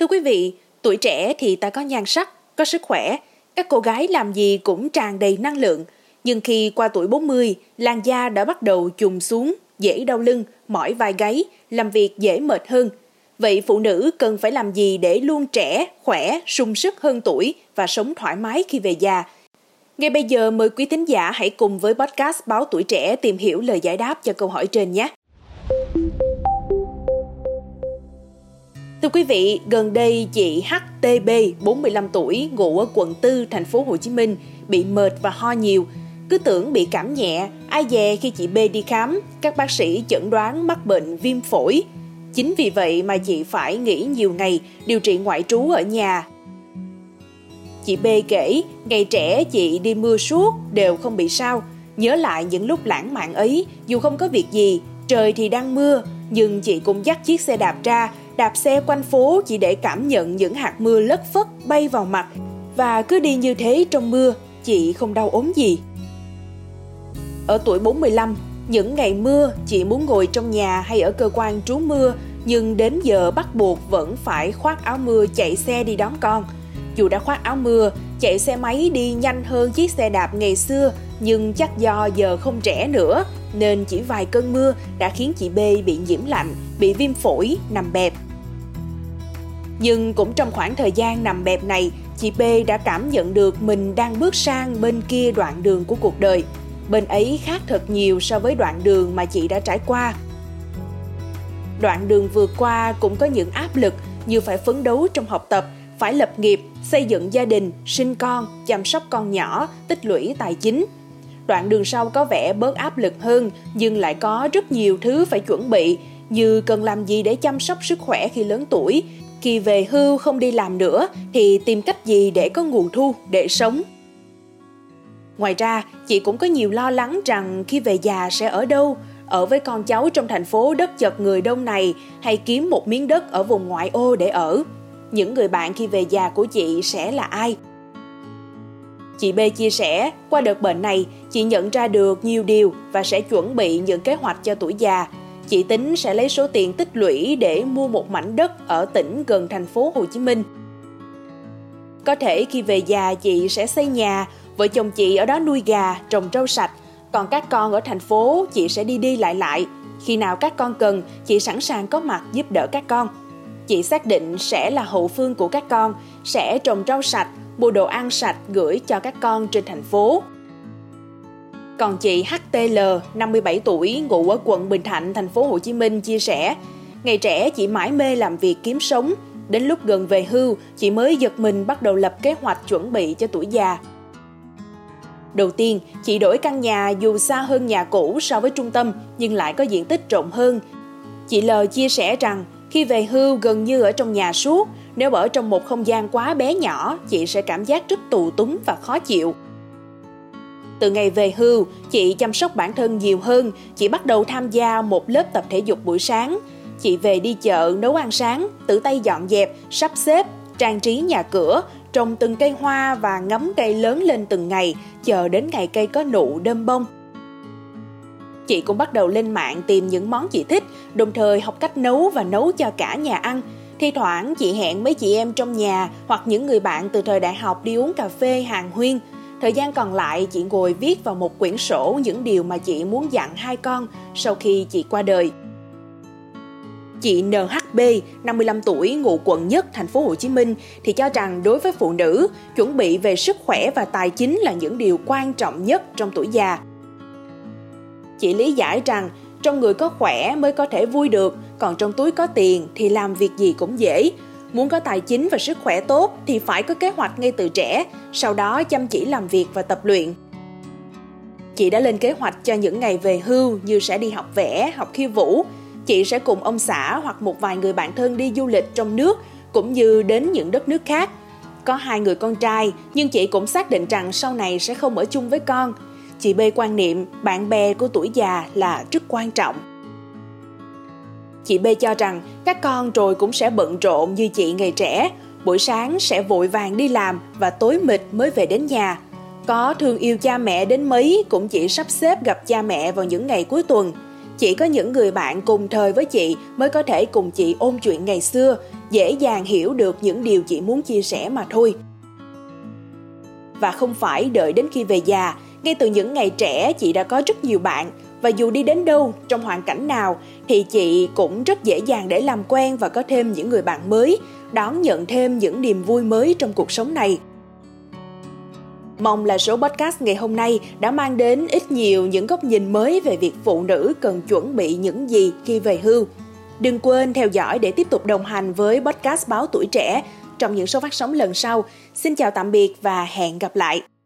Thưa quý vị, tuổi trẻ thì ta có nhan sắc, có sức khỏe, các cô gái làm gì cũng tràn đầy năng lượng. Nhưng khi qua tuổi 40, làn da đã bắt đầu chùng xuống, dễ đau lưng, mỏi vai gáy, làm việc dễ mệt hơn. Vậy phụ nữ cần phải làm gì để luôn trẻ, khỏe, sung sức hơn tuổi và sống thoải mái khi về già? Ngay bây giờ mời quý thính giả hãy cùng với podcast Báo Tuổi Trẻ tìm hiểu lời giải đáp cho câu hỏi trên nhé. Thưa quý vị, gần đây chị HTB 45 tuổi ngụ ở quận 4 thành phố Hồ Chí Minh bị mệt và ho nhiều, cứ tưởng bị cảm nhẹ, ai dè khi chị B đi khám, các bác sĩ chẩn đoán mắc bệnh viêm phổi. Chính vì vậy mà chị phải nghỉ nhiều ngày điều trị ngoại trú ở nhà. Chị B kể, ngày trẻ chị đi mưa suốt đều không bị sao. Nhớ lại những lúc lãng mạn ấy, dù không có việc gì, trời thì đang mưa, nhưng chị cũng dắt chiếc xe đạp ra, đạp xe quanh phố chỉ để cảm nhận những hạt mưa lất phất bay vào mặt. Và cứ đi như thế trong mưa, chị không đau ốm gì. Ở tuổi 45, những ngày mưa chị muốn ngồi trong nhà hay ở cơ quan trú mưa, nhưng đến giờ bắt buộc vẫn phải khoác áo mưa chạy xe đi đón con. Dù đã khoác áo mưa, chạy xe máy đi nhanh hơn chiếc xe đạp ngày xưa, nhưng chắc do giờ không trẻ nữa, nên chỉ vài cơn mưa đã khiến chị B bị nhiễm lạnh, bị viêm phổi, nằm bẹp. Nhưng cũng trong khoảng thời gian nằm bẹp này, chị B đã cảm nhận được mình đang bước sang bên kia đoạn đường của cuộc đời. Bên ấy khác thật nhiều so với đoạn đường mà chị đã trải qua. Đoạn đường vừa qua cũng có những áp lực như phải phấn đấu trong học tập, phải lập nghiệp, xây dựng gia đình, sinh con, chăm sóc con nhỏ, tích lũy tài chính. Đoạn đường sau có vẻ bớt áp lực hơn nhưng lại có rất nhiều thứ phải chuẩn bị như cần làm gì để chăm sóc sức khỏe khi lớn tuổi, khi về hưu không đi làm nữa thì tìm cách gì để có nguồn thu để sống. Ngoài ra, chị cũng có nhiều lo lắng rằng khi về già sẽ ở đâu, ở với con cháu trong thành phố đất chật người đông này hay kiếm một miếng đất ở vùng ngoại ô để ở. Những người bạn khi về già của chị sẽ là ai? Chị B chia sẻ, qua đợt bệnh này, chị nhận ra được nhiều điều và sẽ chuẩn bị những kế hoạch cho tuổi già. Chị tính sẽ lấy số tiền tích lũy để mua một mảnh đất ở tỉnh gần thành phố Hồ Chí Minh. Có thể khi về già chị sẽ xây nhà, vợ chồng chị ở đó nuôi gà, trồng rau sạch, còn các con ở thành phố chị sẽ đi lại. Khi nào các con cần, chị sẵn sàng có mặt giúp đỡ các con. Chị xác định sẽ là hậu phương của các con, sẽ trồng rau sạch, mua đồ ăn sạch gửi cho các con trên thành phố. Còn chị HTL, 57 tuổi, ngụ ở quận Bình Thạnh, thành phố Hồ Chí Minh chia sẻ, ngày trẻ chị mải mê làm việc kiếm sống, đến lúc gần về hưu, chị mới giật mình bắt đầu lập kế hoạch chuẩn bị cho tuổi già. Đầu tiên, chị đổi căn nhà dù xa hơn nhà cũ so với trung tâm nhưng lại có diện tích rộng hơn. Chị L chia sẻ rằng khi về hưu gần như ở trong nhà suốt, nếu ở trong một không gian quá bé nhỏ, chị sẽ cảm giác rất tù túng và khó chịu. Từ ngày về hưu, chị chăm sóc bản thân nhiều hơn, chị bắt đầu tham gia một lớp tập thể dục buổi sáng. Chị về đi chợ, nấu ăn sáng, tự tay dọn dẹp, sắp xếp, trang trí nhà cửa, trồng từng cây hoa và ngắm cây lớn lên từng ngày, chờ đến ngày cây có nụ đơm bông. Chị cũng bắt đầu lên mạng tìm những món chị thích, đồng thời học cách nấu và nấu cho cả nhà ăn. Thi thoảng chị hẹn mấy chị em trong nhà hoặc những người bạn từ thời đại học đi uống cà phê hàn huyên. Thời gian còn lại chị ngồi viết vào một quyển sổ những điều mà chị muốn dặn hai con sau khi chị qua đời. Chị NHB, 55 tuổi, ngụ quận Nhất, thành phố Hồ Chí Minh thì cho rằng đối với phụ nữ, chuẩn bị về sức khỏe và tài chính là những điều quan trọng nhất trong tuổi già. Chị lý giải rằng trong người có khỏe mới có thể vui được, còn trong túi có tiền thì làm việc gì cũng dễ. Muốn có tài chính và sức khỏe tốt thì phải có kế hoạch ngay từ trẻ, sau đó chăm chỉ làm việc và tập luyện. Chị đã lên kế hoạch cho những ngày về hưu như sẽ đi học vẽ, học khiêu vũ. Chị sẽ cùng ông xã hoặc một vài người bạn thân đi du lịch trong nước cũng như đến những đất nước khác. Có hai người con trai nhưng chị cũng xác định rằng sau này sẽ không ở chung với con. Chị B quan niệm bạn bè của tuổi già là rất quan trọng. Chị B cho rằng các con rồi cũng sẽ bận rộn như chị ngày trẻ, buổi sáng sẽ vội vàng đi làm và tối mịt mới về đến nhà. Có thương yêu cha mẹ đến mấy cũng chỉ sắp xếp gặp cha mẹ vào những ngày cuối tuần. Chỉ có những người bạn cùng thời với chị mới có thể cùng chị ôn chuyện ngày xưa, dễ dàng hiểu được những điều chị muốn chia sẻ mà thôi. Và không phải đợi đến khi về già, ngay từ những ngày trẻ chị đã có rất nhiều bạn, và dù đi đến đâu, trong hoàn cảnh nào thì chị cũng rất dễ dàng để làm quen và có thêm những người bạn mới, đón nhận thêm những niềm vui mới trong cuộc sống này. Mong là số podcast ngày hôm nay đã mang đến ít nhiều những góc nhìn mới về việc phụ nữ cần chuẩn bị những gì khi về hưu. Đừng quên theo dõi để tiếp tục đồng hành với podcast Báo Tuổi Trẻ trong những số phát sóng lần sau. Xin chào tạm biệt và hẹn gặp lại!